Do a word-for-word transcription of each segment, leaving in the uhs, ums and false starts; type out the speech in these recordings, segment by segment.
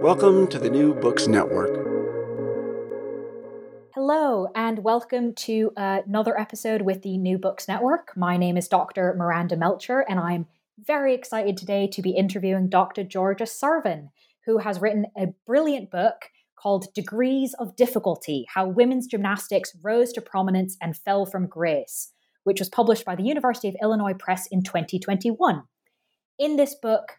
Welcome to the New Books Network. Hello, and welcome to uh, another episode with the New Books Network. My name is Doctor Miranda Melcher, and I'm very excited today to be interviewing Doctor Georgia Cervin, who has written a brilliant book called Degrees of Difficulty: How Women's Gymnastics Rose to Prominence and Fell from Grace, which was published by the University of Illinois Press in twenty twenty-one. In this book,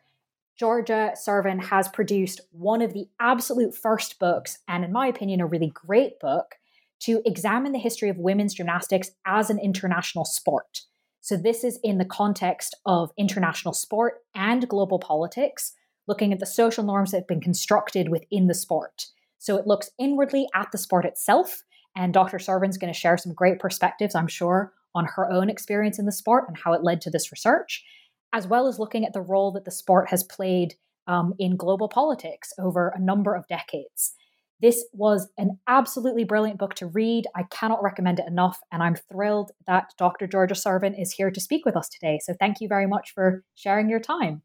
Georgia Cervin has produced one of the absolute first books, and in my opinion, a really great book, to examine the history of women's gymnastics as an international sport. So this is in the context of international sport and global politics, looking at the social norms that have been constructed within the sport. So it looks inwardly at the sport itself, and Doctor Cervin's going to share some great perspectives, I'm sure, on her own experience in the sport and how it led to this research, as well as looking at the role that the sport has played um, in global politics over a number of decades. This was an absolutely brilliant book to read. I cannot recommend it enough, and I'm thrilled that Doctor Georgia Cervin is here to speak with us today. So thank you very much for sharing your time.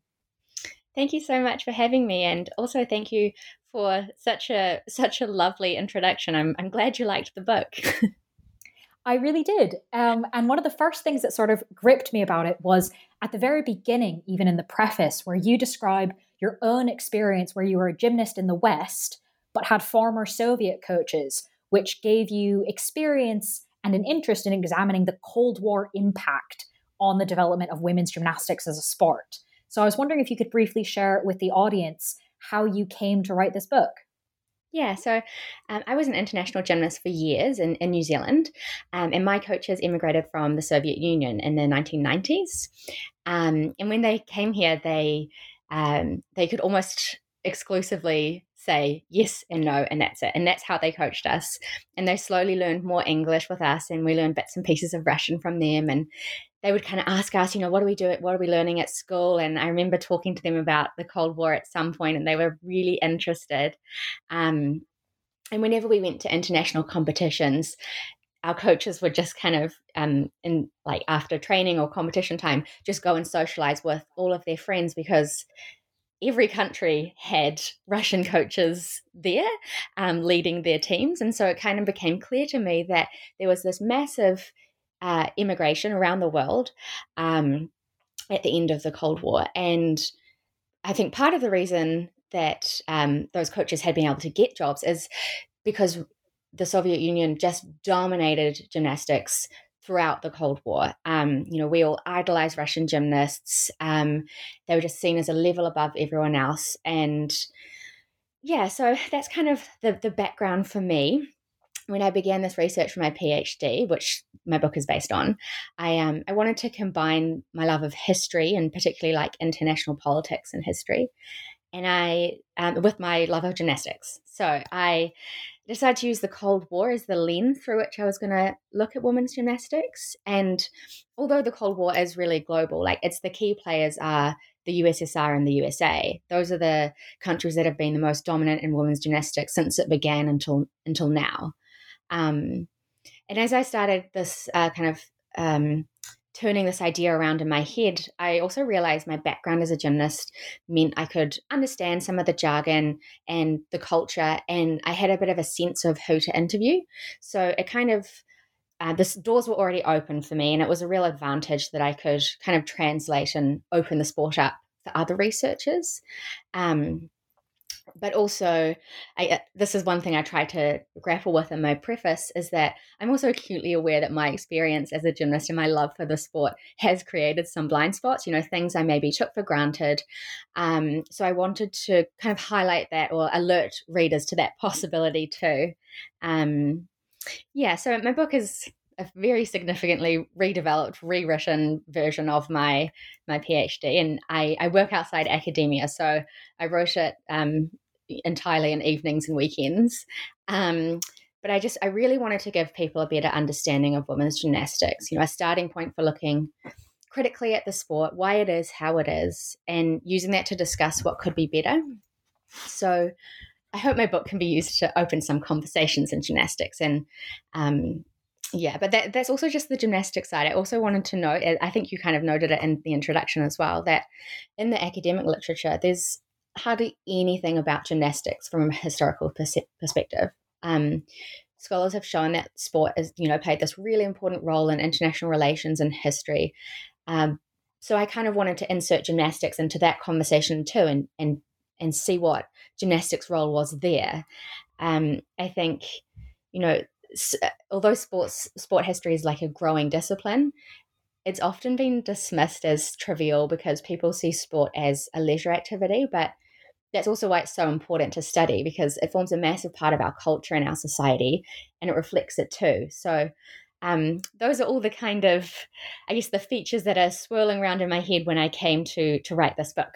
Thank you so much for having me, and also thank you for such a such a lovely introduction. I'm I'm glad you liked the book. I really did. Um, and one of the first things that sort of gripped me about it was at the very beginning, even in the preface, where you describe your own experience where you were a gymnast in the West, but had former Soviet coaches, which gave you experience and an interest in examining the Cold War impact on the development of women's gymnastics as a sport. So I was wondering if you could briefly share with the audience how you came to write this book. Yeah, so um, I was an international gymnast for years in, in New Zealand, um, and my coaches immigrated from the Soviet Union in the nineteen nineties. Um, and when they came here, they um, they could almost exclusively say yes and no, and that's it. And that's how they coached us. And they slowly learned more English with us, and we learned bits and pieces of Russian from them. And they would kind of ask us, you know, what do we do? What are we learning at school? And I remember talking to them about the Cold War at some point, and they were really interested. Um, and whenever we went to international competitions, our coaches would just kind of, um, in like after training or competition time, just go and socialize with all of their friends, because every country had Russian coaches there um, leading their teams. And so it kind of became clear to me that there was this massive Uh, immigration around the world um, at the end of the Cold War. And I think part of the reason that um, those coaches had been able to get jobs is because the Soviet Union just dominated gymnastics throughout the Cold War. Um, you know, we all idolized Russian gymnasts. Um, they were just seen as a level above everyone else. And yeah, so that's kind of the, the background for me. When I began this research for my PhD, which my book is based on, I um I wanted to combine my love of history, and particularly like international politics and history, and I um, with my love of gymnastics. So I decided to use the Cold War as the lens through which I was going to look at women's gymnastics. And although the Cold War is really global, like it's the key players are the U S S R and the U S A. Those are the countries that have been the most dominant in women's gymnastics since it began until until now. Um, and as I started this uh, kind of um, turning this idea around in my head, I also realized my background as a gymnast meant I could understand some of the jargon and the culture, and I had a bit of a sense of who to interview. So it kind of, uh, the doors were already open for me, and it was a real advantage that I could kind of translate and open the sport up for other researchers. Um But also, I, this is one thing I try to grapple with in my preface, is that I'm also acutely aware that my experience as a gymnast and my love for the sport has created some blind spots, you know, things I maybe took for granted. Um, so I wanted to kind of highlight that, or alert readers to that possibility too. Um, yeah, so my book is a very significantly redeveloped, rewritten version of my my PhD, and I, I work outside academia, so I wrote it um, entirely in evenings and weekends. Um, but I just I really wanted to give people a better understanding of women's gymnastics. You know, a starting point for looking critically at the sport, why it is, how it is, and using that to discuss what could be better. So I hope my book can be used to open some conversations in gymnastics, and um, yeah, but that, that's also just the gymnastic side. I also wanted to note, I think you kind of noted it in the introduction as well, that in the academic literature, there's hardly anything about gymnastics from a historical pers- perspective. Um, scholars have shown that sport is, you know, played this really important role in international relations and history. Um, so I kind of wanted to insert gymnastics into that conversation too, and and and see what gymnastics' role was there. Um, I think, you know, s- although sports sport history is like a growing discipline, it's often been dismissed as trivial because people see sport as a leisure activity, but that's also why it's so important to study, because it forms a massive part of our culture and our society, and it reflects it too. So um, those are all the kind of, I guess, the features that are swirling around in my head when I came to to write this book.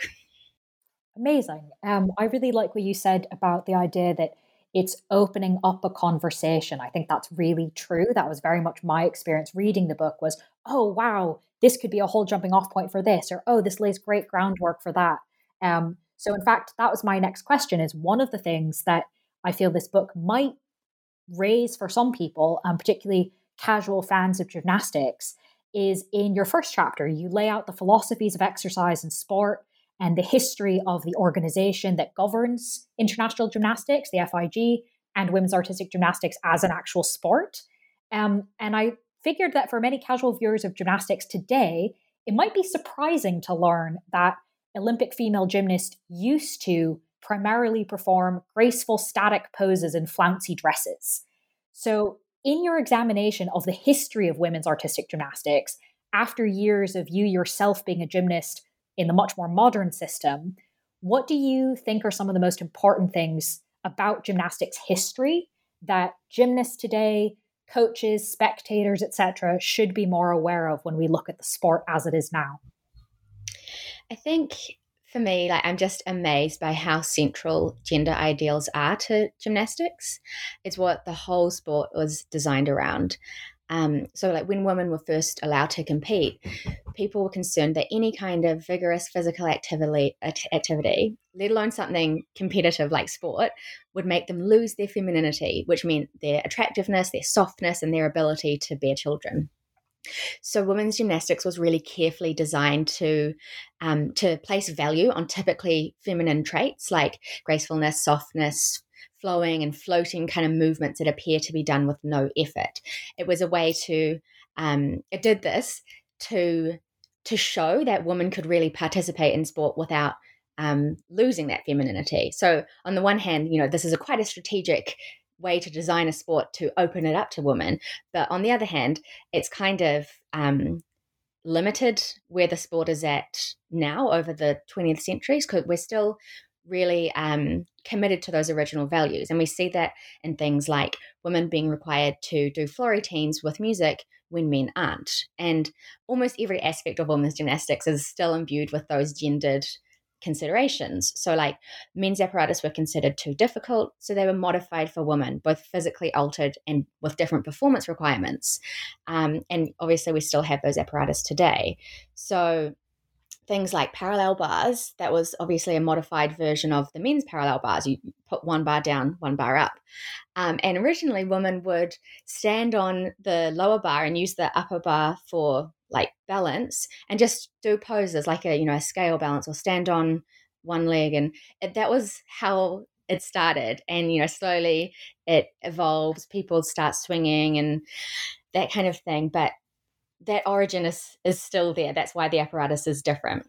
Amazing. Um, I really like what you said about the idea that it's opening up a conversation. I think that's really true. That was very much my experience reading the book was, oh, wow, this could be a whole jumping off point for this, or, oh, this lays great groundwork for that. Um, so in fact, that was my next question, is one of the things that I feel this book might raise for some people, and um, particularly casual fans of gymnastics, is in your first chapter, you lay out the philosophies of exercise and sport and the history of the organization that governs international gymnastics, the F I G, and women's artistic gymnastics as an actual sport. Um, and I figured that for many casual viewers of gymnastics today, it might be surprising to learn that Olympic female gymnasts used to primarily perform graceful static poses in flouncy dresses. So in your examination of the history of women's artistic gymnastics, after years of you yourself being a gymnast in the much more modern system, what do you think are some of the most important things about gymnastics history that gymnasts today, coaches, spectators, et cetera, should be more aware of when we look at the sport as it is now? I think for me, like, I'm just amazed by how central gender ideals are to gymnastics. It's what the whole sport was designed around. Um, so like when women were first allowed to compete, people were concerned that any kind of vigorous physical activity, activity, let alone something competitive like sport, would make them lose their femininity, which meant their attractiveness, their softness, and their ability to bear children. So women's gymnastics was really carefully designed to um, to place value on typically feminine traits like gracefulness, softness, flowing and floating kind of movements that appear to be done with no effort. It was a way to, um, it did this to to show that women could really participate in sport without um, losing that femininity. So on the one hand, you know, this is a quite a strategic way to design a sport to open it up to women. But on the other hand, it's kind of um, limited where the sport is at now over the twentieth centuries, because we're still really um, committed to those original values. And we see that in things like women being required to do floor routines with music when men aren't. And almost every aspect of women's gymnastics is still imbued with those gendered considerations. So like men's apparatus were considered too difficult, so they were modified for women, both physically altered and with different performance requirements. Um, and obviously we still have those apparatus today. So things like parallel bars, that was obviously a modified version of the men's parallel bars. You put one bar down, one bar up. Um, and originally women would stand on the lower bar and use the upper bar for like balance and just do poses like a, you know, a scale balance, or stand on one leg. And it, that was how it started. And, you know, slowly it evolves, people start swinging and that kind of thing. But that origin is, is still there. That's why the apparatus is different.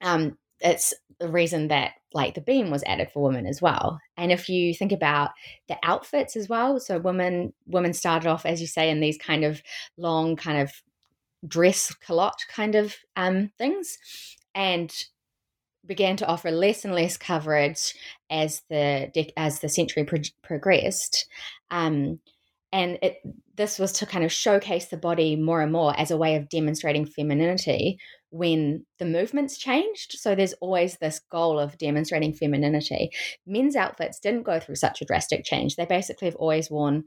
Um, it's the reason that like the beam was added for women as well. And if you think about the outfits as well, so women women started off, as you say, in these kind of long kind of dress culotte kind of um, things, and began to offer less and less coverage as the dec- as the century pro- progressed. Um, And it, this was to kind of showcase the body more and more as a way of demonstrating femininity when the movements changed. So there's always this goal of demonstrating femininity. Men's outfits didn't go through such a drastic change. They basically have always worn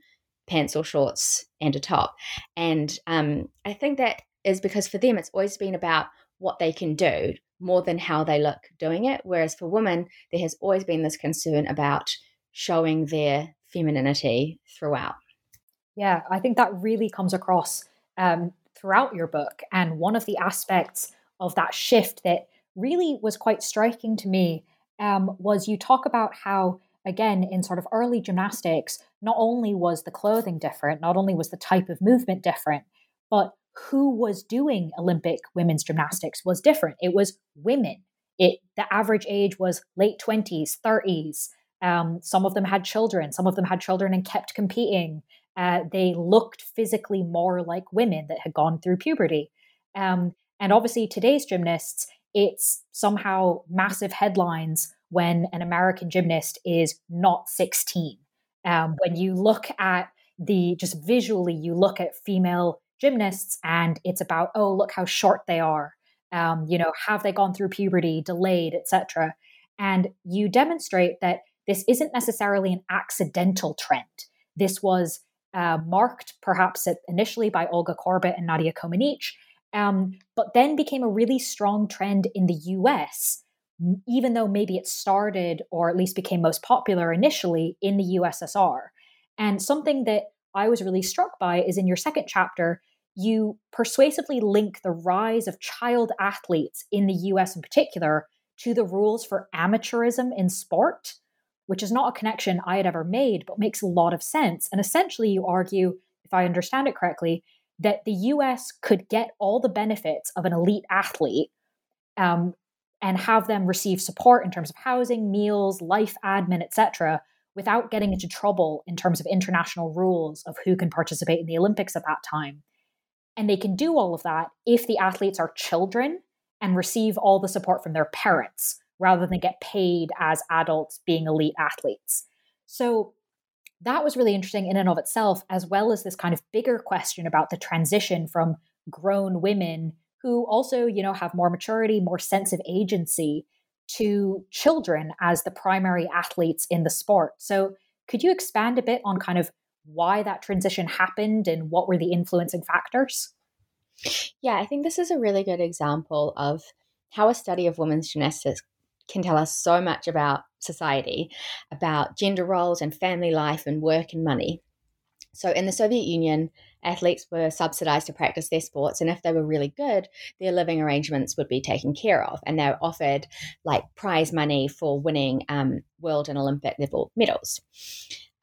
pants or shorts and a top. And um, I think that is because for them, it's always been about what they can do more than how they look doing it. Whereas for women, there has always been this concern about showing their femininity throughout. Yeah, I think that really comes across um, throughout your book. And one of the aspects of that shift that really was quite striking to me um, was you talk about how, again, in sort of early gymnastics, not only was the clothing different, not only was the type of movement different, but who was doing Olympic women's gymnastics was different. It was women. It, the average age was late twenties, thirties. Um, some of them had children. Some of them had children and kept competing. Uh, they looked physically more like women that had gone through puberty. Um, and obviously today's gymnasts, it's somehow massive headlines when an American gymnast is not sixteen. Um, when you look at the, just visually, you look at female gymnasts and it's about, oh, look how short they are. Um, you know, have they gone through puberty, delayed, et cetera. And you demonstrate that this isn't necessarily an accidental trend. This was uh, marked perhaps at, initially by Olga Korbut and Nadia Comaneci, um, but then became a really strong trend in the U S, even though maybe it started or at least became most popular initially in the U S S R. And something that I was really struck by is in your second chapter, you persuasively link the rise of child athletes in the U S in particular to the rules for amateurism in sport, which is not a connection I had ever made, but makes a lot of sense. And essentially you argue, if I understand it correctly, that the U S could get all the benefits of an elite athlete um, and have them receive support in terms of housing, meals, life admin, et cetera, without getting into trouble in terms of international rules of who can participate in the Olympics at that time. And they can do all of that if the athletes are children and receive all the support from their parents rather than get paid as adults being elite athletes. So that was really interesting in and of itself, as well as this kind of bigger question about the transition from grown women who also, you know, have more maturity, more sense of agency, to children as the primary athletes in the sport. So could you expand a bit on kind of why that transition happened and what were the influencing factors? Yeah, I think this is a really good example of how a study of women's gymnastics can tell us so much about society, about gender roles and family life and work and money. So in the Soviet Union, athletes were subsidized to practice their sports, and if they were really good, their living arrangements would be taken care of, and they were offered like prize money for winning um, world and Olympic level medals.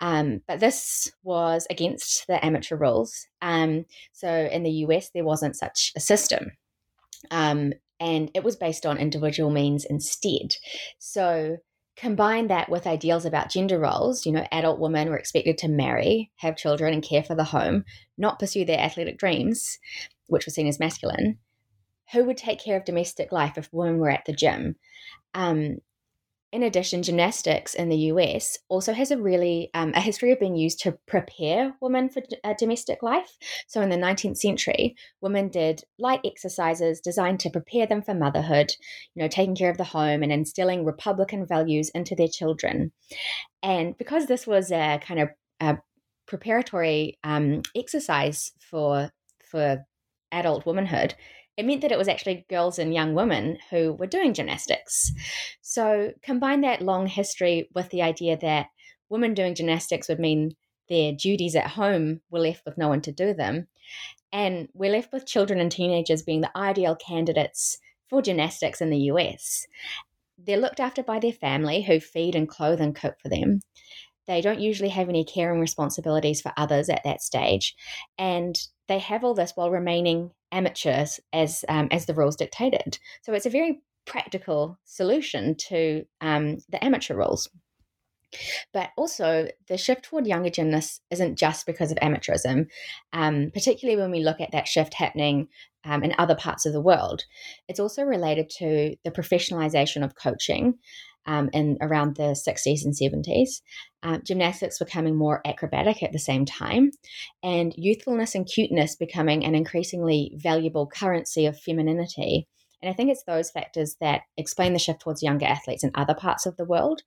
Um, but this was against the amateur rules. Um, so in the U S, there wasn't such a system. Um, and it was based on individual means instead. So combine that with ideals about gender roles. You know, adult women were expected to marry, have children and care for the home, not pursue their athletic dreams, which was seen as masculine. Who would take care of domestic life if women were at the gym? Um, In addition, gymnastics in the U S also has a really um, a history of being used to prepare women for uh, domestic life. So in the nineteenth century, women did light exercises designed to prepare them for motherhood, you know, taking care of the home and instilling republican values into their children. And because this was a kind of a preparatory um, exercise for for adult womanhood, it meant that it was actually girls and young women who were doing gymnastics. So combine that long history with the idea that women doing gymnastics would mean their duties at home were left with no one to do them. And we're left with children and teenagers being the ideal candidates for gymnastics in the U S. They're looked after by their family, who feed and clothe and cook for them. They don't usually have any caring responsibilities for others at that stage. And they have all this while remaining amateurs as um, as the rules dictated. So it's a very practical solution to um, the amateur rules. But also the shift toward younger gymnasts isn't just because of amateurism, um, particularly when we look at that shift happening um, in other parts of the world. It's also related to the professionalization of coaching um, in around the sixties and seventies. Um, gymnastics becoming more acrobatic at the same time, and youthfulness and cuteness becoming an increasingly valuable currency of femininity. And I think it's those factors that explain the shift towards younger athletes in other parts of the world.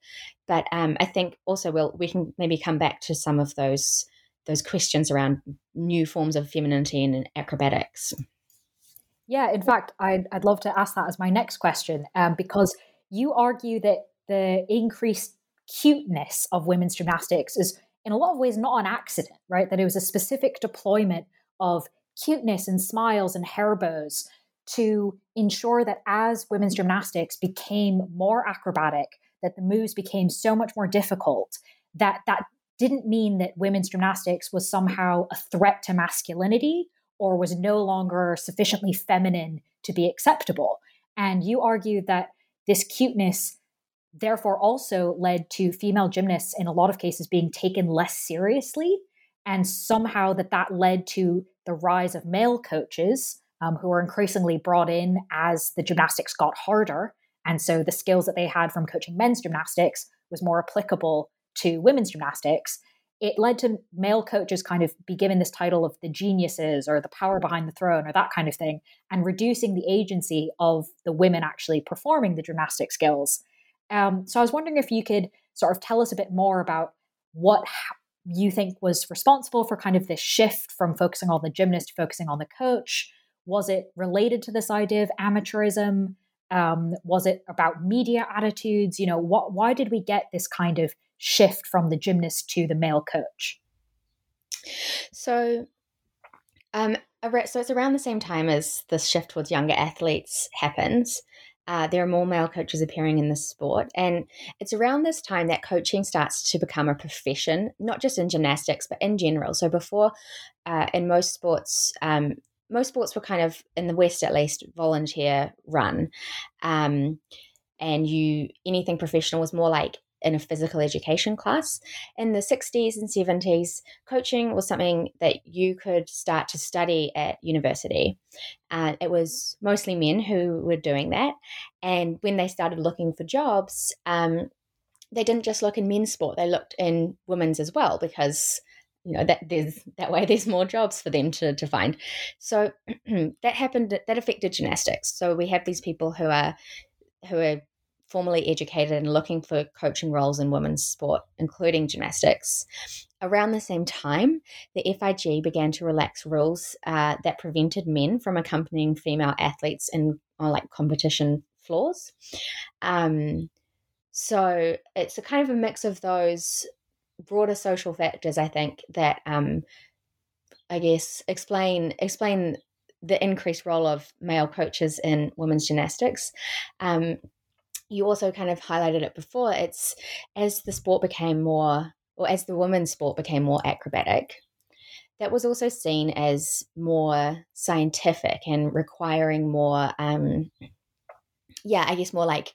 But um, I think also we'll, we can maybe come back to some of those those questions around new forms of femininity and acrobatics. Yeah, in fact, I'd, I'd love to ask that as my next question, um, because you argue that the increased cuteness of women's gymnastics is in a lot of ways not an accident, right? That it was a specific deployment of cuteness and smiles and hair bows to ensure that as women's gymnastics became more acrobatic, that the moves became so much more difficult that that didn't mean that women's gymnastics was somehow a threat to masculinity or was no longer sufficiently feminine to be acceptable. And you argue that this cuteness therefore also led to female gymnasts in a lot of cases being taken less seriously, and somehow that that led to the rise of male coaches um, who were increasingly brought in as the gymnastics got harder. And so the skills that they had from coaching men's gymnastics was more applicable to women's gymnastics. It led to male coaches kind of be given this title of the geniuses or the power behind the throne or that kind of thing, and reducing the agency of the women actually performing the gymnastic skills. Um, so I was wondering if you could sort of tell us a bit more about what you think was responsible for kind of this shift from focusing on the gymnast to focusing on the coach. Was it related to this idea of amateurism? Um, was it about media attitudes? You know, what, why did we get this kind of shift from the gymnast to the male coach? So, um, so it's around the same time as this shift towards younger athletes happens. Uh, there are more male coaches appearing in this sport. And it's around this time that coaching starts to become a profession, not just in gymnastics, but in general. So before, uh, in most sports, um, most sports were kind of, in the West at least, volunteer run. Um, and you anything professional was more like in a physical education class. In the sixties and seventies, coaching was something that you could start to study at university. Uh, it was mostly men who were doing that. And when they started looking for jobs, um, they didn't just look in men's sport, they looked in women's as well, because you know that there's that way there's more jobs for them to, to find. So that happened, that affected gymnastics. So we have these people who are who are formally educated and looking for coaching roles in women's sport, including gymnastics. Around the same time, the F I G began to relax rules uh, that prevented men from accompanying female athletes in on like competition floors. Um, so it's a kind of a mix of those broader social factors, I think, that um, I guess explain explain the increased role of male coaches in women's gymnastics. Um, You also kind of highlighted it before. It's as the sport became more, or as the women's sport became more acrobatic, that was also seen as more scientific and requiring more, um, yeah, I guess more like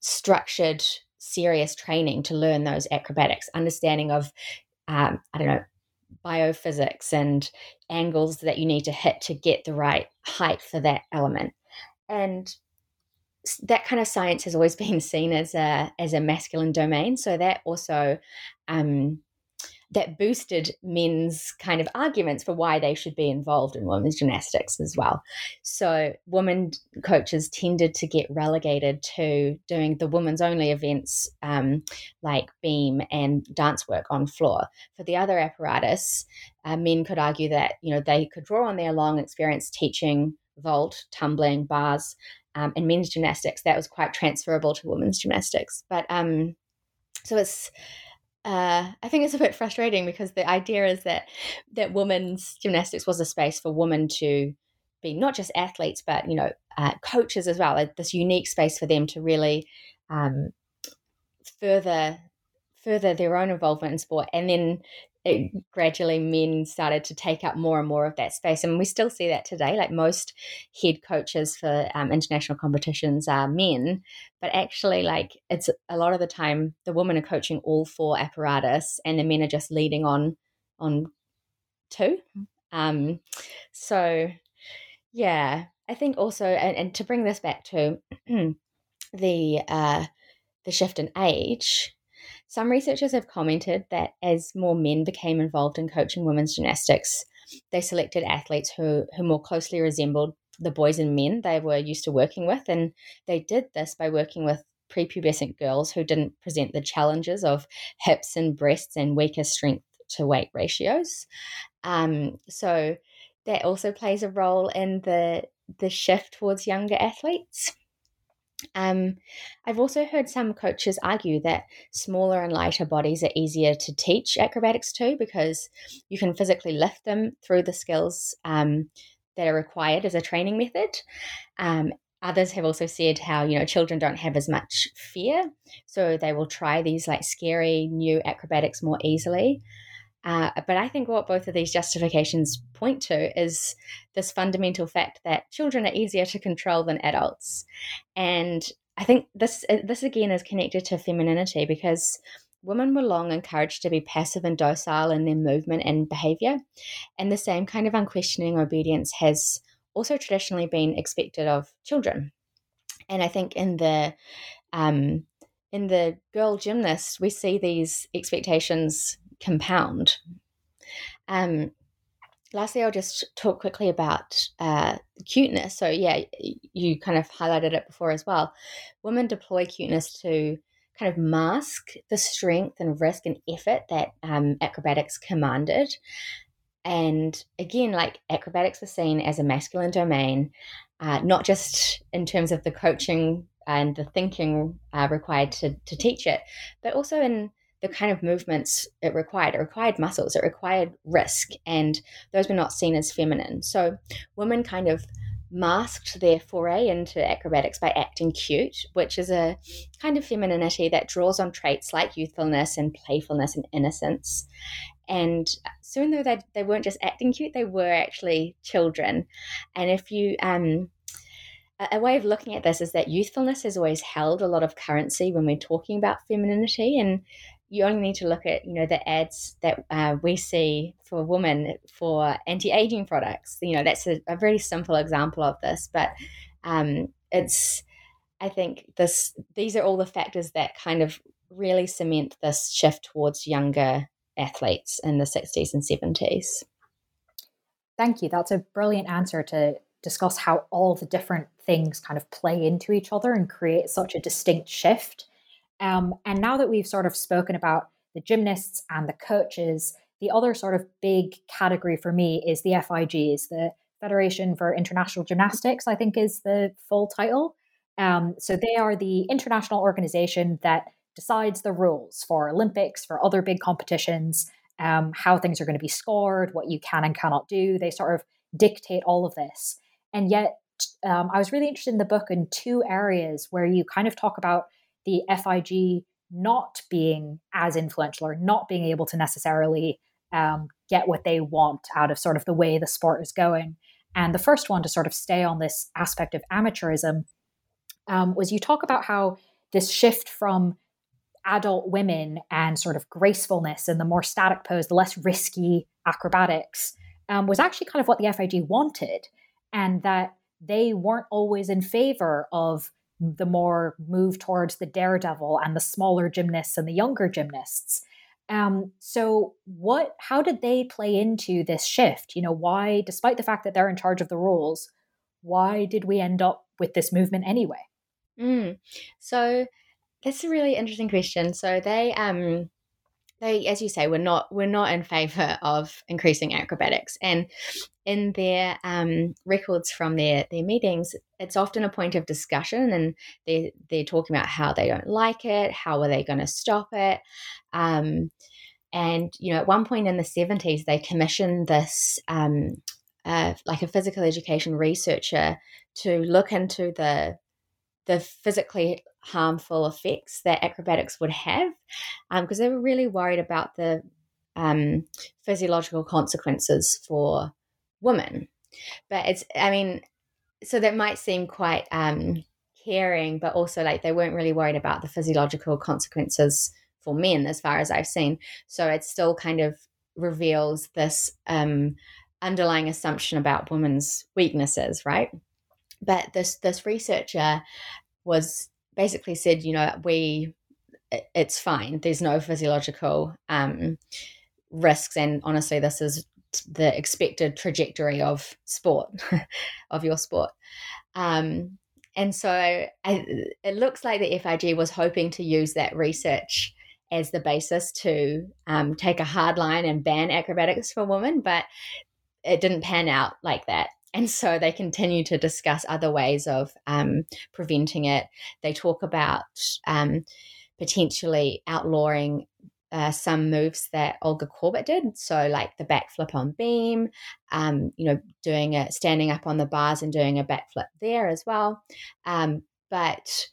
structured, serious training to learn those acrobatics, understanding of, um, I don't know, biophysics and angles that you need to hit to get the right height for that element. And that kind of science has always been seen as a as a masculine domain, so that also um, that boosted men's kind of arguments for why they should be involved in women's gymnastics as well. So women coaches tended to get relegated to doing the women's only events um, like beam and dance work on floor. For the other apparatus, uh, men could argue that you know they could draw on their long experience teaching vault, tumbling, bars. Um, in men's gymnastics, that was quite transferable to women's gymnastics. But um, so it's, uh, I think it's a bit frustrating because the idea is that that women's gymnastics was a space for women to be not just athletes, but you know, uh, coaches as well. Like this unique space for them to really um, further further their own involvement in sport, and then it, gradually men started to take up more and more of that space, and we still see that today. Like most head coaches for um, international competitions are men, but actually like it's a lot of the time the women are coaching all four apparatus and the men are just leading on on two. Um, so yeah, I think also and, and to bring this back to the uh, the shift in age, some researchers have commented that as more men became involved in coaching women's gymnastics, they selected athletes who, who more closely resembled the boys and men they were used to working with. And they did this by working with prepubescent girls who didn't present the challenges of hips and breasts and weaker strength to weight ratios. Um, so that also plays a role in the, the shift towards younger athletes. Um, I've also heard some coaches argue that smaller and lighter bodies are easier to teach acrobatics to because you can physically lift them through the skills um, that are required as a training method. Um, Others have also said how, you know, children don't have as much fear, so they will try these like scary new acrobatics more easily. Uh, but I think what both of these justifications point to is this fundamental fact that children are easier to control than adults. And I think this this again is connected to femininity, because women were long encouraged to be passive and docile in their movement and behavior. And the same kind of unquestioning obedience has also traditionally been expected of children. And I think in the um, in the girl gymnasts, we see these expectations compound. Um, lastly, I'll just talk quickly about uh, cuteness. So yeah, you kind of highlighted it before as well. Women deploy cuteness to kind of mask the strength and risk and effort that um, acrobatics commanded. And again, like acrobatics was seen as a masculine domain, uh, not just in terms of the coaching and the thinking uh, required to, to teach it, but also in the kind of movements it required. It required muscles, it required risk, and those were not seen as feminine. So women kind of masked their foray into acrobatics by acting cute, which is a kind of femininity that draws on traits like youthfulness and playfulness and innocence. And soon, though, they, they weren't just acting cute, they were actually children. And if you um a way of looking at this is that youthfulness has always held a lot of currency when we're talking about femininity. And you only need to look at, you know, the ads that uh, we see for women for anti-aging products. You know, that's a, a very simple example of this. But um, it's, I think this, these are all the factors that kind of really cement this shift towards younger athletes in the sixties and seventies. Thank you. That's a brilliant answer to discuss how all the different things kind of play into each other and create such a distinct shift. Um, and now that we've sort of spoken about the gymnasts and the coaches, the other sort of big category for me is the F I Gs, the Federation for International Gymnastics, I think is the full title. Um, so they are the international organization that decides the rules for Olympics, for other big competitions, um, how things are going to be scored, what you can and cannot do. They sort of dictate all of this. And yet um, I was really interested in the book in two areas where you kind of talk about the F I G not being as influential or not being able to necessarily um, get what they want out of sort of the way the sport is going. And the first one, to sort of stay on this aspect of amateurism, um, was you talk about how this shift from adult women and sort of gracefulness and the more static pose, the less risky acrobatics, um, was actually kind of what the F I G wanted, and that they weren't always in favor of the more move towards the daredevil and the smaller gymnasts and the younger gymnasts. Um, so what, how did they play into this shift? You know, why, despite the fact that they're in charge of the rules, why did we end up with this movement anyway? Mm. So that's a really interesting question. So they, um, they, as you say, were not, were not in favor of increasing acrobatics. And in their um, records from their, their meetings, it's often a point of discussion, and they, they're talking about how they don't like it, how are they going to stop it. Um, and, you know, at one point in the seventies, they commissioned this, um, uh, like a physical education researcher to look into the the physically harmful effects that acrobatics would have, because um, they were really worried about the um, physiological consequences for women. But it's, I mean, so that might seem quite um, caring, but also like they weren't really worried about the physiological consequences for men as far as I've seen. So it still kind of reveals this um, underlying assumption about women's weaknesses, right? But this this researcher was basically said, you know, we, it's fine. There's no physiological um, risks. And honestly, this is the expected trajectory of sport, of your sport. Um, and so I, it looks like the F I G was hoping to use that research as the basis to um, take a hard line and ban acrobatics for women, but it didn't pan out like that. And so they continue to discuss other ways of um, preventing it. They talk about um, potentially outlawing uh, some moves that Olga Korbut did. So like the backflip on beam, um, you know, doing a standing up on the bars and doing a backflip there as well. Um, but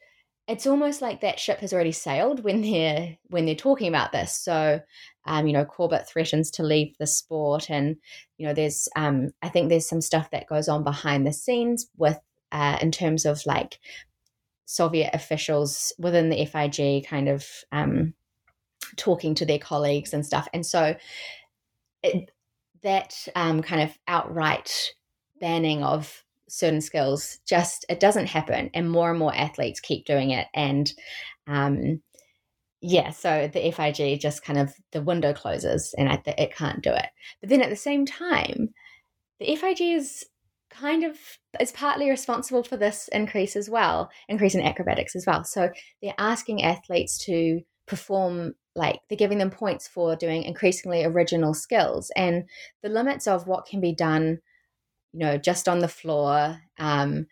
it's almost like that ship has already sailed when they're when they're talking about this. So, um, you know, Korbut threatens to leave the sport, and you know, there's um, I think there's some stuff that goes on behind the scenes with uh, in terms of like Soviet officials within the F I G kind of um, talking to their colleagues and stuff, and so it, that um, kind of outright banning of certain skills, just it doesn't happen, and more and more athletes keep doing it, and um yeah so the F I G just kind of, the window closes and it can't do it. But then at the same time, the F I G is kind of is partly responsible for this increase as well increase in acrobatics as well. So they're asking athletes to perform, like they're giving them points for doing increasingly original skills, and the limits of what can be done, you know, just on the floor, um,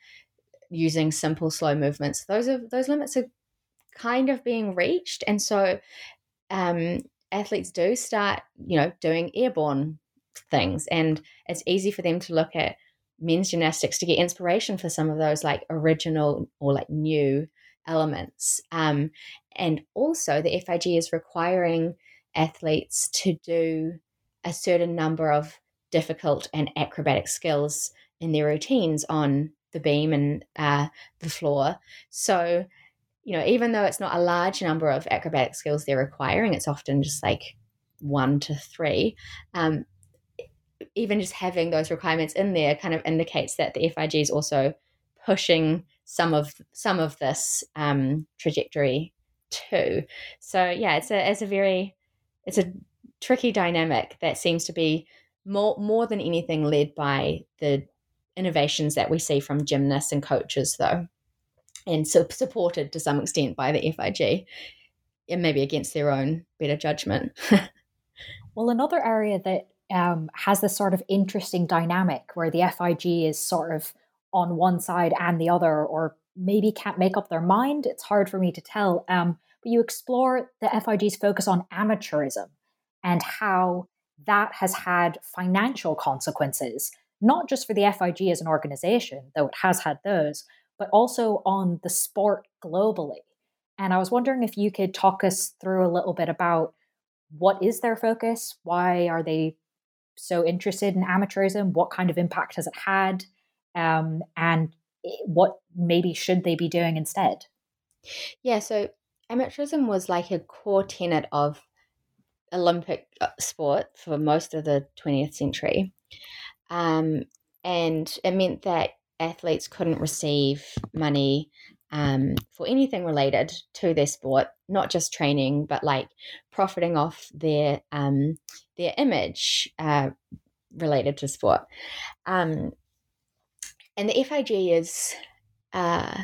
using simple slow movements. Those are those limits are kind of being reached, and so um, athletes do start, you know, doing airborne things, and it's easy for them to look at men's gymnastics to get inspiration for some of those like original or like new elements. Um, and also, the F I G is requiring athletes to do a certain number of difficult and acrobatic skills in their routines on the beam and uh, the floor. So, you know, even though it's not a large number of acrobatic skills they're requiring, it's often just like one to three. Um, even just having those requirements in there kind of indicates that the F I G is also pushing some of some of this um, trajectory too. So yeah, it's a it's a very it's a tricky dynamic that seems to be More, more than anything led by the innovations that we see from gymnasts and coaches, though, and so supported to some extent by the F I G, and maybe against their own better judgment. Well, another area that um, has this sort of interesting dynamic where the F I G is sort of on one side and the other, or maybe can't make up their mind, it's hard for me to tell, um, but you explore the F I G's focus on amateurism and how that has had financial consequences, not just for the F I G as an organization, though it has had those, but also on the sport globally. And I was wondering if you could talk us through a little bit about what is their focus? Why are they so interested in amateurism? What kind of impact has it had? Um, and what maybe should they be doing instead? Yeah, so amateurism was like a core tenet of Olympic sport for most of the twentieth century. Um, and it meant that athletes couldn't receive money um, for anything related to their sport, not just training, but like profiting off their um, their image uh, related to sport. Um, and the F I G is uh,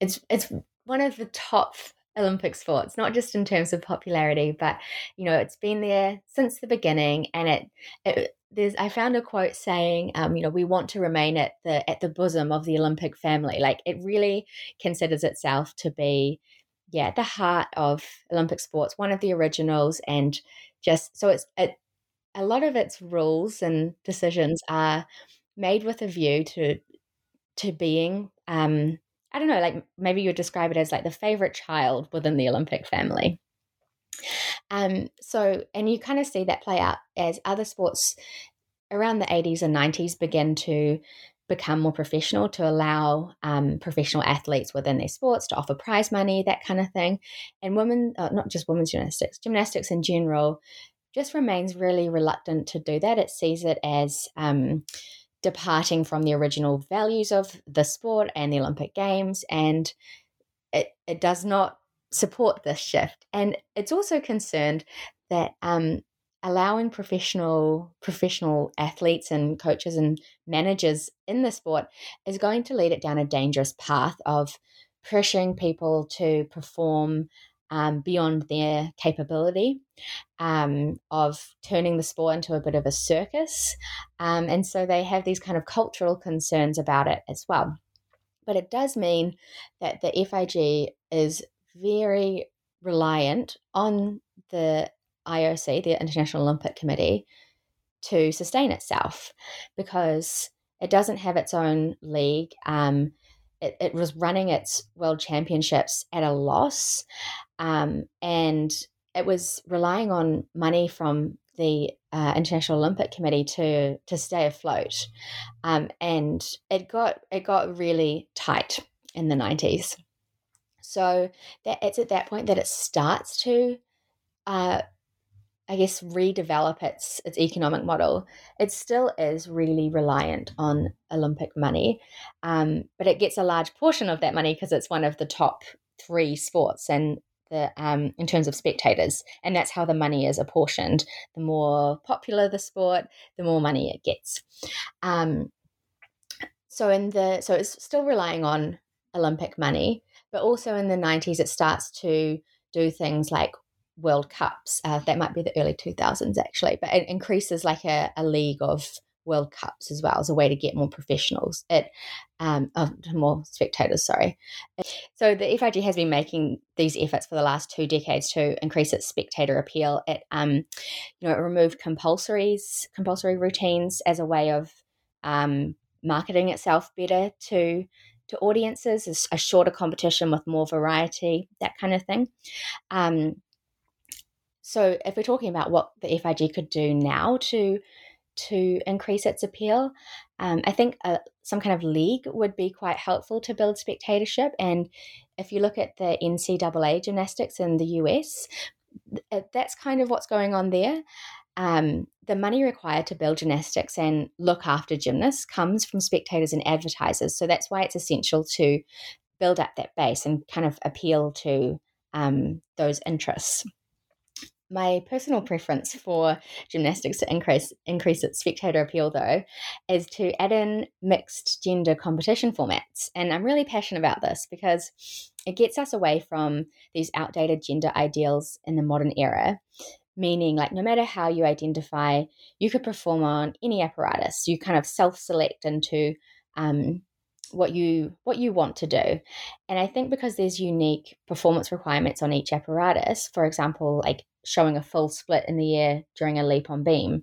it's it's one of the top Olympic sports, not just in terms of popularity, but you know, it's been there since the beginning. And it, it there's I found a quote saying, um, you know, we want to remain at the at the bosom of the Olympic family. Like it really considers itself to be, yeah, the heart of Olympic sports, one of the originals, and just so it's it, a lot of its rules and decisions are made with a view to to being. Um, I don't know, like maybe you would describe it as like the favorite child within the Olympic family. Um, so, and you kind of see that play out as other sports around the eighties and nineties begin to become more professional, to allow um, professional athletes within their sports to offer prize money, that kind of thing. And women, uh, not just women's gymnastics, gymnastics in general just remains really reluctant to do that. It sees it as um departing from the original values of the sport and the Olympic Games, and it it does not support this shift. And it's also concerned that um, allowing professional professional athletes and coaches and managers in the sport is going to lead it down a dangerous path of pressuring people to perform um, beyond their capability, um, of turning the sport into a bit of a circus. Um, and so they have these kind of cultural concerns about it as well. But it does mean that the F I G is very reliant on the I O C, the International Olympic Committee, to sustain itself, because it doesn't have its own league. Um, it, it was running its world championships at a loss, um, and it was relying on money from the uh, International Olympic Committee to to stay afloat, um, and it got it got really tight in the nineties. So that it's at that point that it starts to, uh, I guess, redevelop its its economic model. It still is really reliant on Olympic money, um, but it gets a large portion of that money because it's one of the top three sports and. The, um, in terms of spectators, and that's how the money is apportioned. The more popular the sport, the more money it gets. Um, so in the so it's still relying on Olympic money, but also in the nineties it starts to do things like World Cups. Uh, that might be the early two thousands actually, but it increases like a, a league of World Cups as well as a way to get more professionals, it um, oh, more spectators, sorry. So the F I G has been making these efforts for the last two decades to increase its spectator appeal. It, um, you know, it removed compulsories, compulsory routines as a way of um, marketing itself better to to audiences, a shorter competition with more variety, that kind of thing. Um, so if we're talking about what the F I G could do now to to increase its appeal, um, I think uh, some kind of league would be quite helpful to build spectatorship. And if you look at the N C double A gymnastics in the U S, th- that's kind of what's going on there. Um, the money required to build gymnastics and look after gymnasts comes from spectators and advertisers. So that's why it's essential to build up that base and kind of appeal to um, those interests. My personal preference for gymnastics to increase increase its spectator appeal, though, is to add in mixed gender competition formats. And I'm really passionate about this because it gets us away from these outdated gender ideals in the modern era, meaning like no matter how you identify, you could perform on any apparatus. You kind of self-select into um, what you what you want to do. And I think because there's unique performance requirements on each apparatus, for example, like showing a full split in the air during a leap on beam,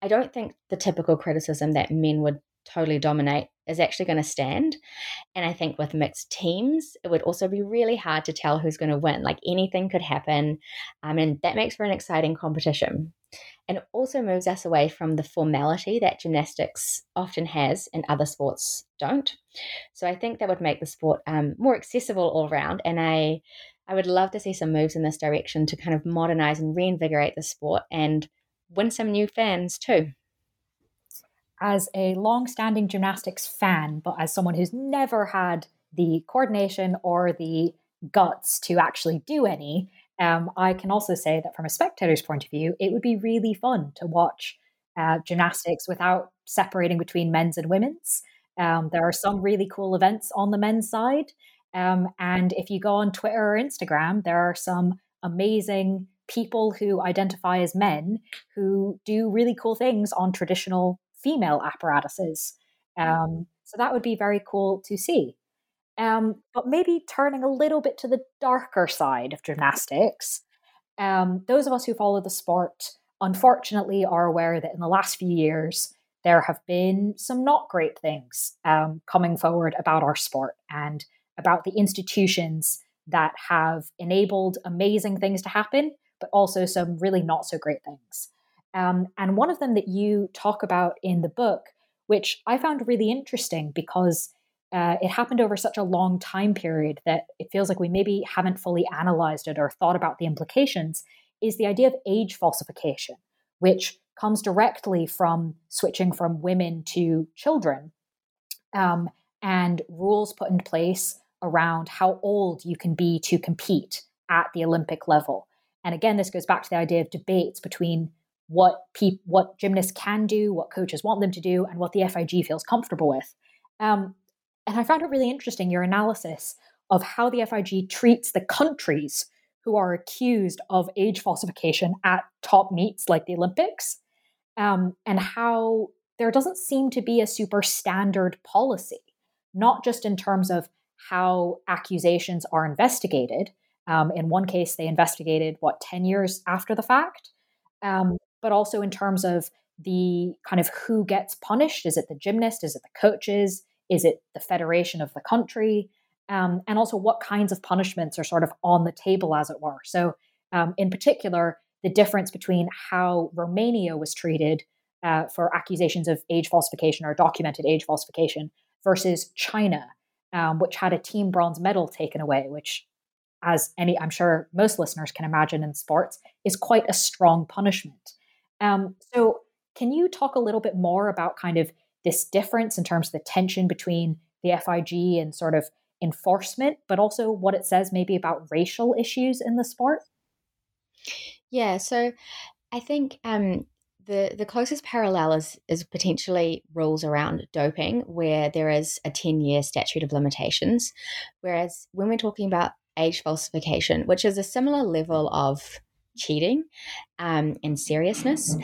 I don't think the typical criticism that men would totally dominate is actually going to stand. And I think with mixed teams, it would also be really hard to tell who's going to win. Like anything could happen, um, and that makes for an exciting competition. And it also moves us away from the formality that gymnastics often has and other sports don't. So I think that would make the sport um, more accessible all around. And I I would love to see some moves in this direction to kind of modernize and reinvigorate the sport and win some new fans too. As a long-standing gymnastics fan, but as someone who's never had the coordination or the guts to actually do any, um, I can also say that from a spectator's point of view, it would be really fun to watch uh, gymnastics without separating between men's and women's. Um, there are some really cool events on the men's side. Um, and if you go on Twitter or Instagram, there are some amazing people who identify as men who do really cool things on traditional female apparatuses. Um, so that would be very cool to see. Um, but maybe turning a little bit to the darker side of gymnastics, um, those of us who follow the sport, unfortunately, are aware that in the last few years, there have been some not great things um, coming forward about our sport and about the institutions that have enabled amazing things to happen, but also some really not so great things. Um, and one of them that you talk about in the book, which I found really interesting because uh, it happened over such a long time period that it feels like we maybe haven't fully analyzed it or thought about the implications, is the idea of age falsification, which comes directly from switching from women to children, um, and rules put in place around how old you can be to compete at the Olympic level. And again, this goes back to the idea of debates between what pe- what gymnasts can do, what coaches want them to do, and what the F I G feels comfortable with. Um, and I found it really interesting, your analysis of how the F I G treats the countries who are accused of age falsification at top meets like the Olympics, um, and how there doesn't seem to be a super standard policy, not just in terms of how accusations are investigated, Um, in one case, they investigated, what, ten years after the fact? Um, but also in terms of the kind of who gets punished. Is it the gymnast? Is it the coaches? Is it the federation of the country? Um, and also what kinds of punishments are sort of on the table, as it were. So um, in particular, the difference between how Romania was treated uh, for accusations of age falsification or documented age falsification versus China, um, which had a team bronze medal taken away, which, as any, I'm sure most listeners can imagine in sports, is quite a strong punishment. Um, so can you talk a little bit more about kind of this difference in terms of the tension between the F I G and sort of enforcement, but also what it says maybe about racial issues in the sport? Yeah, so I think um, the, the closest parallel is, is potentially rules around doping, where there is a ten-year statute of limitations. Whereas when we're talking about age falsification, which is a similar level of cheating um, and seriousness,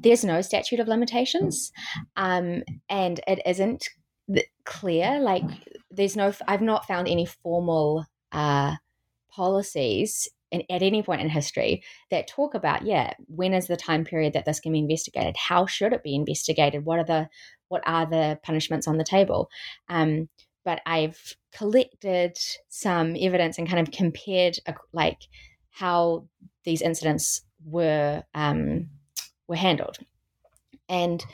there's no statute of limitations, um, and it isn't clear. Like, there's no, I've not found any formal uh, policies in, at any point in history that talk about, yeah, when is the time period that this can be investigated? How should it be investigated? What are the, what are the punishments on the table? Um, but I've collected some evidence and kind of compared, uh, like, how these incidents were um, were handled. And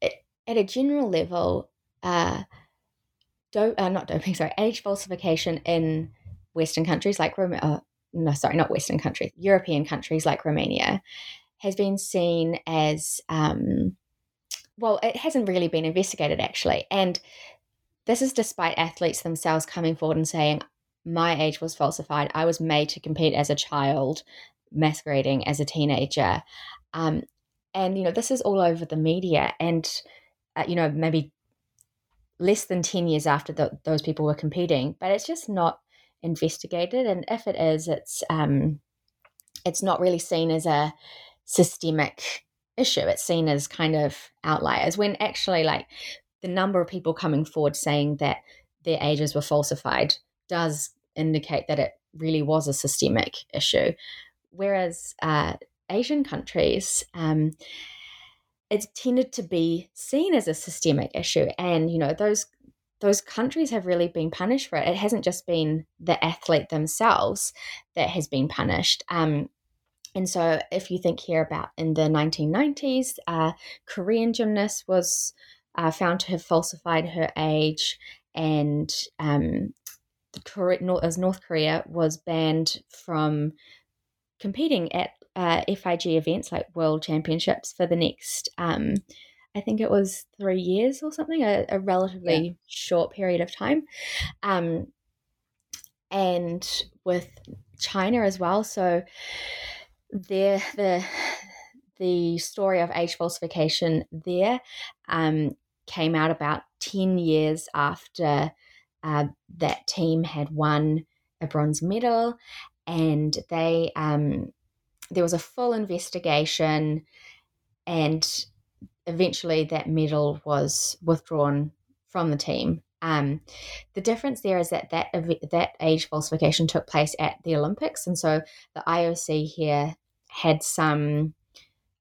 it, at a general level, uh, do, uh, not doping, sorry, age falsification in Western countries like Rome, uh, no, sorry, not Western countries, European countries like Romania, has been seen as, um, well, it hasn't really been investigated, actually. And this is despite athletes themselves coming forward and saying, my age was falsified. I was made to compete as a child, masquerading as a teenager. Um, and, you know, this is all over the media. And, uh, you know, maybe less than ten years after the, those people were competing, but it's just not investigated. And if it is, it's um, it's not really seen as a systemic issue. It's seen as kind of outliers, when actually, like, the number of people coming forward saying that their ages were falsified does indicate that it really was a systemic issue. Whereas uh, Asian countries, um, it's tended to be seen as a systemic issue. And, you know, those those countries have really been punished for it. It hasn't just been the athlete themselves that has been punished. Um, and so if you think here about in the nineteen nineties, uh, Korean gymnast was uh, found to have falsified her age, and um as North Korea was banned from competing at uh, F I G events like World Championships for the next, um, I think it was three years or something, a, a relatively yeah. short period of time. Um, and with China as well. So there, the the story of age falsification there um, came out about ten years after Uh, that team had won a bronze medal, and they um, there was a full investigation, and eventually that medal was withdrawn from the team. Um, the difference there is that that that age falsification took place at the Olympics, and so the I O C here had some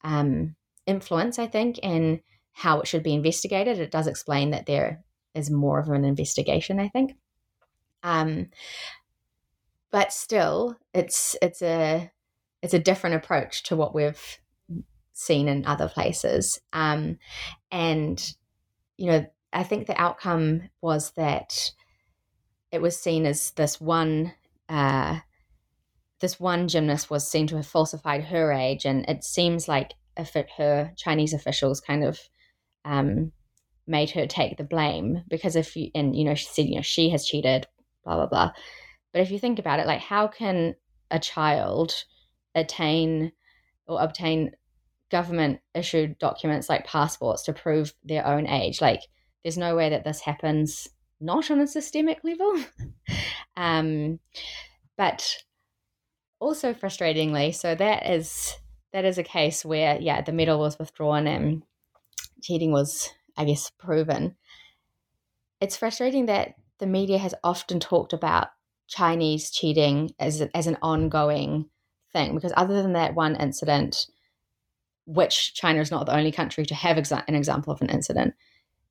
um, influence, I think, in how it should be investigated. It does explain that there is more of an investigation, I think. Um, but still, it's it's a it's a different approach to what we've seen in other places. Um, and, you know, I think the outcome was that it was seen as this one uh, this one gymnast was seen to have falsified her age, and it seems like if it, her Chinese officials kind of Um, made her take the blame, because if you, and you know, she said, you know, she has cheated, blah blah blah. But if you think about it, like, how can a child attain or obtain government issued documents like passports to prove their own age? Like, there's no way that this happens not on a systemic level. um but also frustratingly, so that is that is a case where yeah the medal was withdrawn and cheating was, I guess, proven. It's frustrating that the media has often talked about Chinese cheating as as an ongoing thing, because other than that one incident, which China is not the only country to have exa- an example of an incident,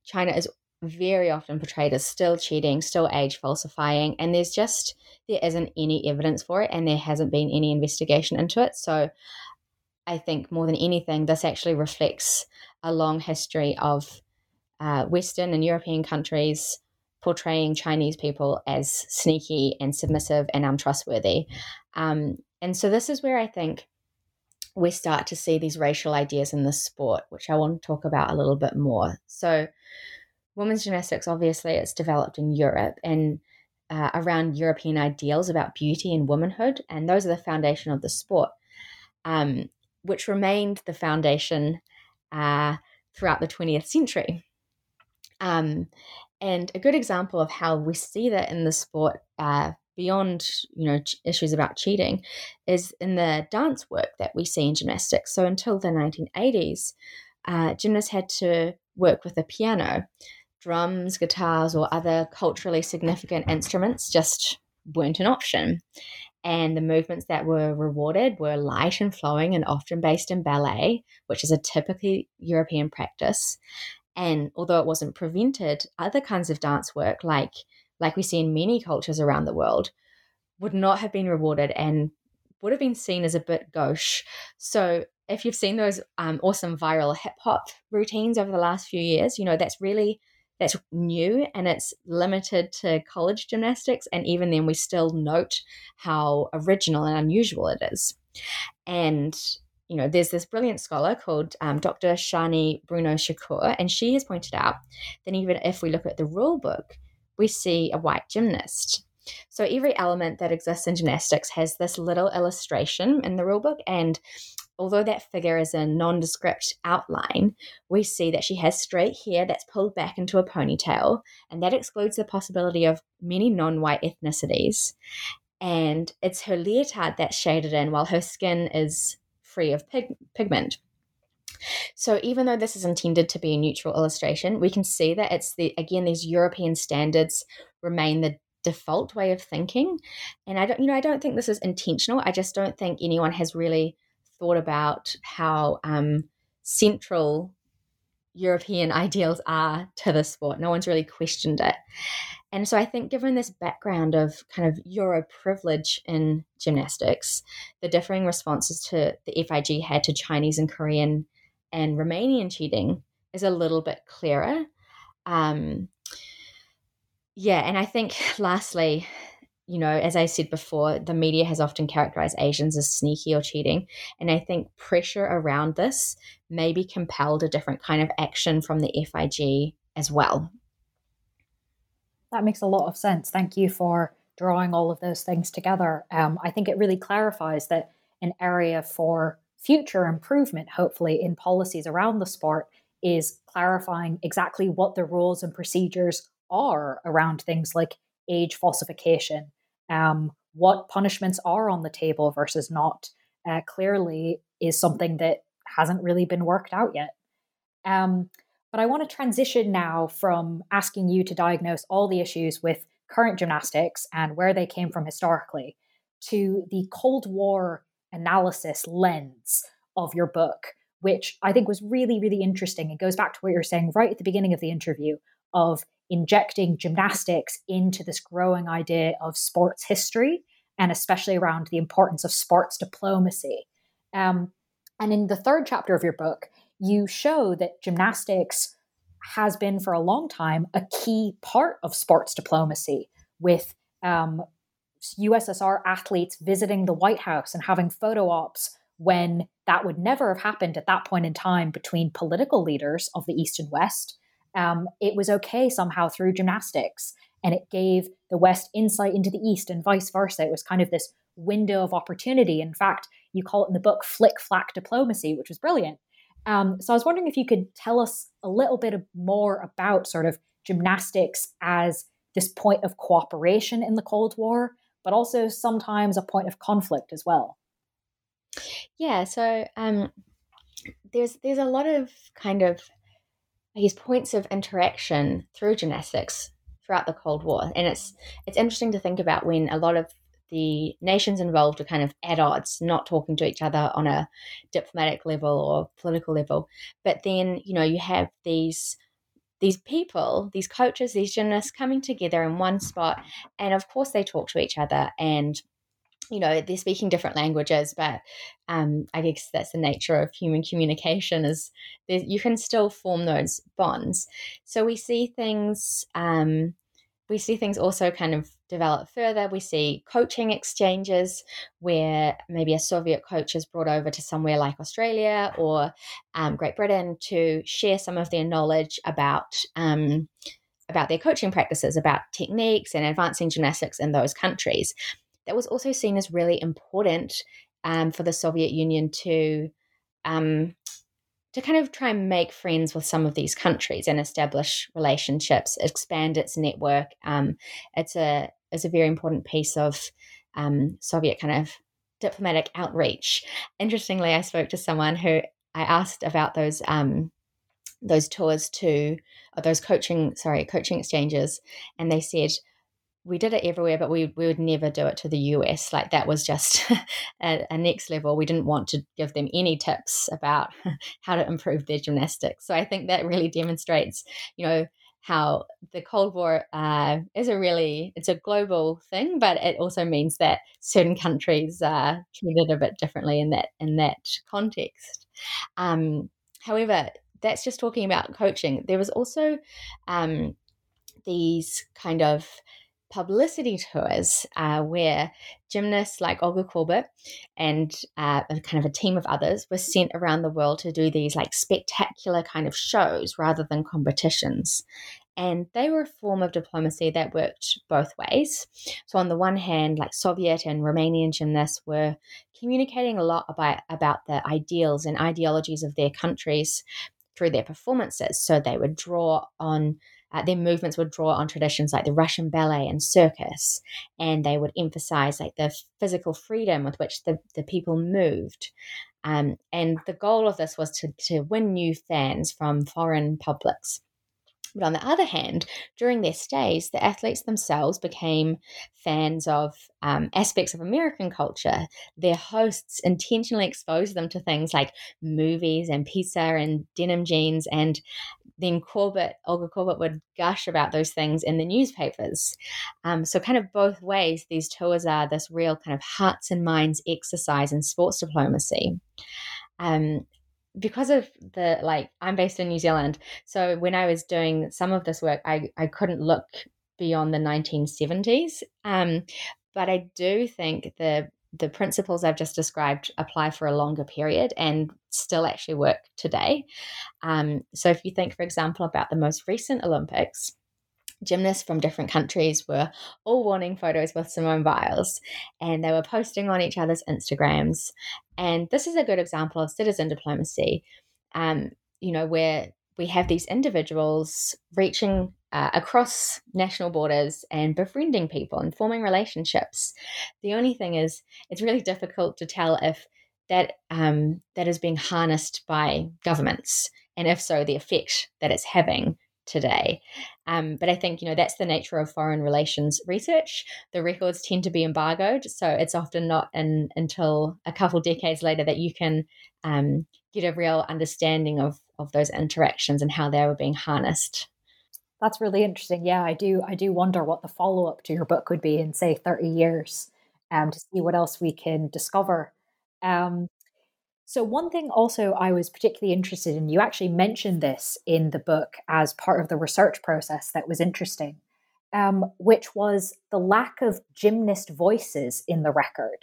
China is very often portrayed as still cheating, still age falsifying, and there's just there isn't any evidence for it, and there hasn't been any investigation into it. So I think more than anything, this actually reflects a long history of uh, Western and European countries portraying Chinese people as sneaky and submissive and untrustworthy. Um, and so this is where I think we start to see these racial ideas in the sport, which I want to talk about a little bit more. So women's gymnastics, obviously, it's developed in Europe and uh, around European ideals about beauty and womanhood, and those are the foundation of the sport, um, which remained the foundation uh, throughout the twentieth century. Um, and a good example of how we see that in the sport uh, beyond, you know, ch- issues about cheating is in the dance work that we see in gymnastics. So until the nineteen eighties, uh, gymnasts had to work with a piano. Drums, guitars, or other culturally significant instruments just weren't an option. And the movements that were rewarded were light and flowing and often based in ballet, which is a typically European practice. And although it wasn't prevented, other kinds of dance work, like like we see in many cultures around the world, would not have been rewarded and would have been seen as a bit gauche. So if you've seen those um, awesome viral hip hop routines over the last few years, you know, that's really, that's new, and it's limited to college gymnastics. And even then we still note how original and unusual it is. And you know, there's this brilliant scholar called um, Doctor Shani Bruno Shakur, and she has pointed out that even if we look at the rule book, we see a white gymnast. So every element that exists in gymnastics has this little illustration in the rule book, and although that figure is a nondescript outline, we see that she has straight hair that's pulled back into a ponytail, and that excludes the possibility of many non-white ethnicities. And it's her leotard that's shaded in, while her skin is free of pig- pigment. So even though this is intended to be a neutral illustration, we can see that it's the, again, these European standards remain the default way of thinking. And I don't, you know, I don't think this is intentional. I just don't think anyone has really thought about how um, central European ideals are to the sport. No one's really questioned it. And so I think given this background of kind of Euro privilege in gymnastics, the differing responses to the F I G had to Chinese and Korean and Romanian cheating is a little bit clearer. Um, yeah, and I think lastly, you know, as I said before, the media has often characterized Asians as sneaky or cheating. And I think pressure around this maybe compelled a different kind of action from the F I G as well. That makes a lot of sense. Thank you for drawing all of those things together. Um, I think it really clarifies that an area for future improvement, hopefully, in policies around the sport is clarifying exactly what the rules and procedures are around things like age falsification, Um, what punishments are on the table versus not, uh, clearly is something that hasn't really been worked out yet. Um, but I want to transition now from asking you to diagnose all the issues with current gymnastics and where they came from historically to the Cold War analysis lens of your book, which I think was really, really interesting. It goes back to what you were saying right at the beginning of the interview of injecting gymnastics into this growing idea of sports history, and especially around the importance of sports diplomacy. Um, and in the third chapter of your book, you show that gymnastics has been for a long time a key part of sports diplomacy, with um, U S S R athletes visiting the White House and having photo ops when that would never have happened at that point in time between political leaders of the East and West. Um, it was okay somehow through gymnastics, and it gave the West insight into the East and vice versa. It was kind of this window of opportunity. In fact, you call it in the book flick-flack diplomacy, which was brilliant. Um, so I was wondering if you could tell us a little bit more about sort of gymnastics as this point of cooperation in the Cold War, but also sometimes a point of conflict as well. Yeah, so um, there's there's a lot of kind of, I guess, points of interaction through gymnastics throughout the Cold War. And it's it's interesting to think about when a lot of the nations involved were kind of at odds, not talking to each other on a diplomatic level or political level. But then, you know, you have these these people, these coaches, these gymnasts coming together in one spot, and of course they talk to each other, and you know, they're speaking different languages, but um, I guess that's the nature of human communication, is you can still form those bonds. So we see things, um, we see things also kind of develop further. We see coaching exchanges where maybe a Soviet coach is brought over to somewhere like Australia or um, Great Britain to share some of their knowledge about um, about their coaching practices, about techniques and advancing gymnastics in those countries. That was also seen as really important um, for the Soviet Union to um, to kind of try and make friends with some of these countries and establish relationships, expand its network. Um, it's a it's a very important piece of um, Soviet kind of diplomatic outreach. Interestingly, I spoke to someone who I asked about those um, those tours to or those coaching sorry coaching exchanges, and they said, we did it everywhere, but we, we would never do it to the U S. Like, that was just a, a next level. We didn't want to give them any tips about how to improve their gymnastics. So I think that really demonstrates, you know, how the Cold War uh, is a really, it's a global thing, but it also means that certain countries are treated a bit differently in that, in that context. Um, however, that's just talking about coaching. There was also um, these kind of publicity tours uh, where gymnasts like Olga Korbut and uh, kind of a team of others were sent around the world to do these like spectacular kind of shows rather than competitions. And they were a form of diplomacy that worked both ways. So on the one hand, like Soviet and Romanian gymnasts were communicating a lot about, about the ideals and ideologies of their countries through their performances. So they would draw on Uh, their movements would draw on traditions like the Russian ballet and circus, and they would emphasize like the physical freedom with which the, the people moved. Um, and the goal of this was to, to win new fans from foreign publics. But on the other hand, during their stays, the athletes themselves became fans of um, aspects of American culture. Their hosts intentionally exposed them to things like movies and pizza and denim jeans, and then Korbut, Olga Korbut would gush about those things in the newspapers. Um, so kind of both ways, these tours are this real kind of hearts and minds exercise in sports diplomacy. Um Because of the, like, I'm based in New Zealand, so when I was doing some of this work, I, I couldn't look beyond the nineteen seventies. Um, but I do think the the principles I've just described apply for a longer period and still actually work today. Um, so if you think, for example, about the most recent Olympics, gymnasts from different countries were all wanting photos with Simone Biles, and they were posting on each other's Instagrams. And this is a good example of citizen diplomacy, um, you know, where we have these individuals reaching uh, across national borders and befriending people and forming relationships. The only thing is, it's really difficult to tell if that um, that is being harnessed by governments, and if so, the effect that it's having today. Um, but I think, you know, that's the nature of foreign relations research. The records tend to be embargoed, so it's often not in, until a couple decades later that you can um, get a real understanding of, of those interactions and how they were being harnessed. That's really interesting. Yeah, I do I do wonder what the follow-up to your book would be in, say, thirty years, um, to see what else we can discover. Um, So one thing also I was particularly interested in, you actually mentioned this in the book as part of the research process that was interesting, um, which was the lack of gymnast voices in the record,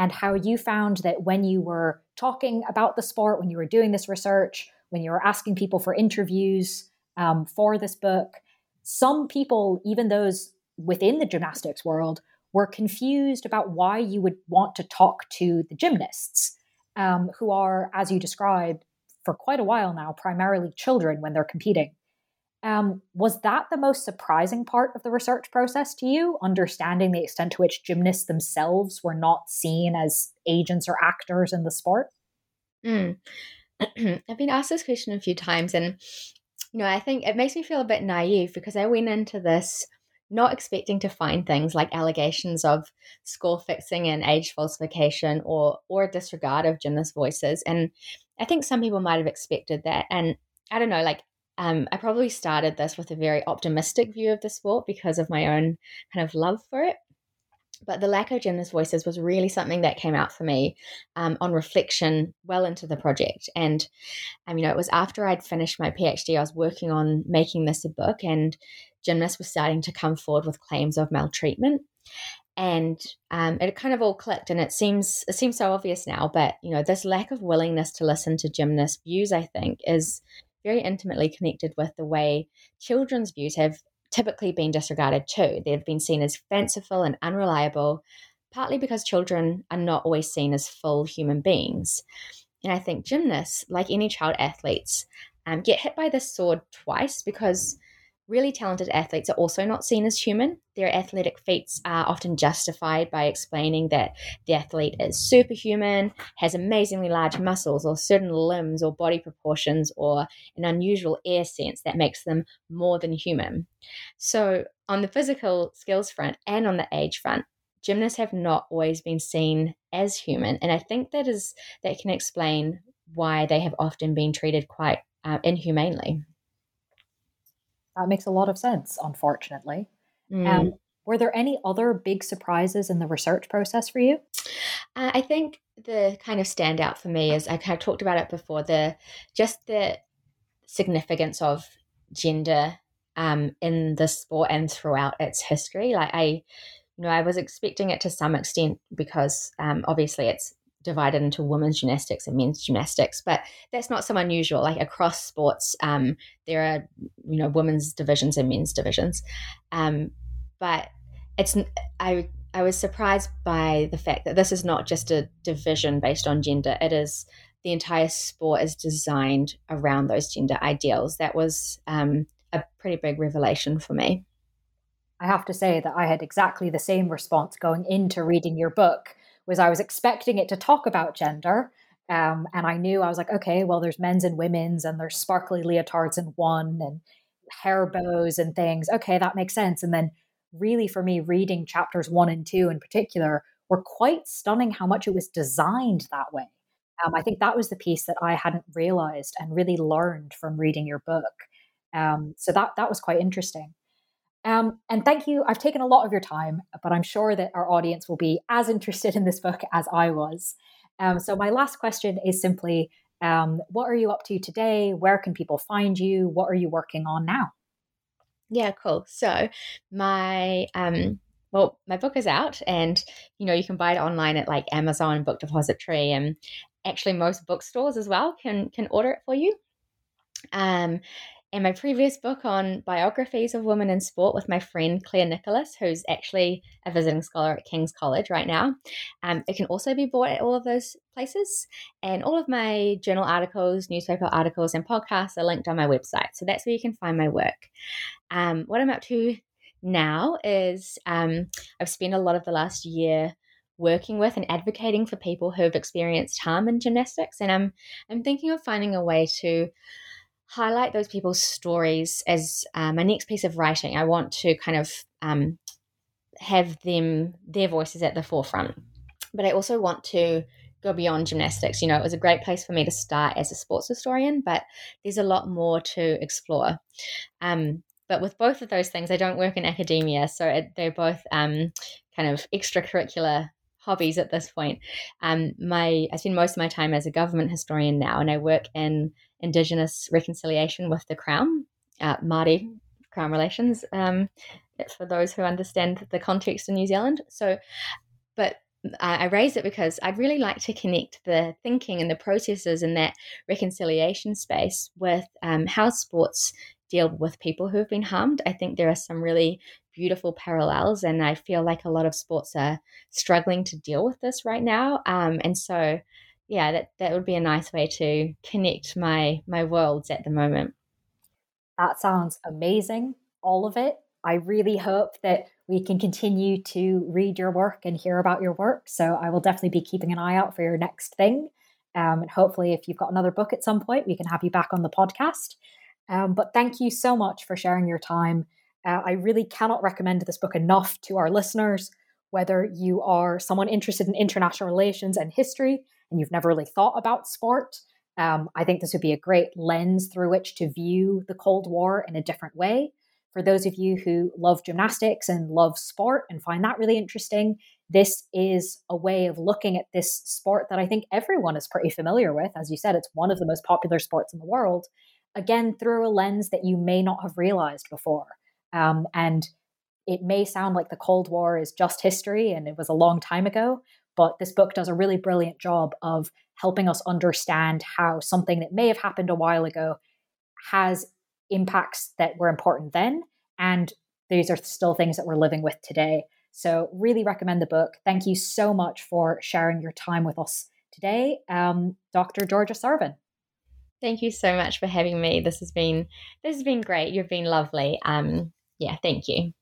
and how you found that when you were talking about the sport, when you were doing this research, when you were asking people for interviews um, for this book, some people, even those within the gymnastics world, were confused about why you would want to talk to the gymnasts. Um, who are, as you described, for quite a while now, primarily children when they're competing. Um, was that the most surprising part of the research process to you, understanding the extent to which gymnasts themselves were not seen as agents or actors in the sport? Mm. I've been asked this question a few times, and you know, I think it makes me feel a bit naive because I went into this not expecting to find things like allegations of score fixing and age falsification or or disregard of gymnast voices. And I think some people might have expected that. And I don't know, like, um, I probably started this with a very optimistic view of the sport because of my own kind of love for it. But the lack of gymnast voices was really something that came out for me um, on reflection well into the project. And, um, you know, it was after I'd finished my PhD, I was working on making this a book, and gymnasts were starting to come forward with claims of maltreatment. And um, it kind of all clicked, and it seems it seems so obvious now. But, you know, this lack of willingness to listen to gymnast views, I think, is very intimately connected with the way children's views have typically been disregarded too. They've been seen as fanciful and unreliable, partly because children are not always seen as full human beings. And I think gymnasts, like any child athletes, um, get hit by this sword twice because really talented athletes are also not seen as human. Their athletic feats are often justified by explaining that the athlete is superhuman, has amazingly large muscles or certain limbs or body proportions or an unusual air sense that makes them more than human. So on the physical skills front and on the age front, gymnasts have not always been seen as human. And I think that is that can explain why they have often been treated quite uh, inhumanely. That makes a lot of sense, unfortunately. Mm. Um, were there any other big surprises in the research process for you? Uh, I think the kind of standout for me is, I kind of talked about it before, the just the significance of gender um, in the sport and throughout its history. Like I, you know, I was expecting it to some extent because um, obviously it's divided into women's gymnastics and men's gymnastics, but that's not so unusual. Like across sports, um, there are, you know, women's divisions and men's divisions. Um, but it's, I, I was surprised by the fact that this is not just a division based on gender. It is, the entire sport is designed around those gender ideals. That was um, a pretty big revelation for me. I have to say that I had exactly the same response going into reading your book. Was I was expecting it to talk about gender, um, and I knew, I was like, okay, well, there's men's and women's, and there's sparkly leotards in one, and hair bows and things. Okay, that makes sense. And then really for me, reading chapters one and two in particular were quite stunning how much it was designed that way. Um, I think that was the piece that I hadn't realized and really learned from reading your book. Um, so that that was quite interesting. Um, and thank you. I've taken a lot of your time, but I'm sure that our audience will be as interested in this book as I was. Um, so my last question is simply, um, what are you up to today? Where can people find you? What are you working on now? Yeah, cool. So my, um, well, my book is out, and, you know, you can buy it online at like Amazon, Book Depository, and actually most bookstores as well can, can order it for you. Um, And my previous book on biographies of women in sport with my friend Claire Nicholas, who's actually a visiting scholar at King's College right now. Um, it can also be bought at all of those places. And all of my journal articles, newspaper articles, and podcasts are linked on my website. So that's where you can find my work. Um, what I'm up to now is um, I've spent a lot of the last year working with and advocating for people who've experienced harm in gymnastics. And I'm I'm thinking of finding a way to highlight those people's stories as uh, my next piece of writing. I want to kind of um, have them, their voices at the forefront. But I also want to go beyond gymnastics. You know, it was a great place for me to start as a sports historian, but there's a lot more to explore. Um, but with both of those things, I don't work in academia, so it, they're both um, kind of extracurricular hobbies at this point. Um, my I spend most of my time as a government historian now, and I work in Indigenous reconciliation with the Crown, uh, Māori Crown relations, um, for those who understand the context in New Zealand. So, but I, I raise it because I'd really like to connect the thinking and the processes in that reconciliation space with um, how sports deal with people who have been harmed. I think there are some really beautiful parallels, and I feel like a lot of sports are struggling to deal with this right now. Um, and so yeah, that, that would be a nice way to connect my my worlds at the moment. That sounds amazing, all of it. I really hope that we can continue to read your work and hear about your work. So I will definitely be keeping an eye out for your next thing. Um, and hopefully if you've got another book at some point, we can have you back on the podcast. Um, but thank you so much for sharing your time. Uh, I really cannot recommend this book enough to our listeners, whether you are someone interested in international relations and history and you've never really thought about sport. Um, I think this would be a great lens through which to view the Cold War in a different way. For those of you who love gymnastics and love sport and find that really interesting, this is a way of looking at this sport that I think everyone is pretty familiar with. As you said, it's one of the most popular sports in the world, again, through a lens that you may not have realized before. Um, and it may sound like the Cold War is just history and it was a long time ago, but this book does a really brilliant job of helping us understand how something that may have happened a while ago has impacts that were important then, and these are still things that we're living with today. So really recommend the book. Thank you so much for sharing your time with us today, um, Doctor Georgia Cervin. Thank you so much for having me. This has been this has been great. You've been lovely. Um, yeah, thank you.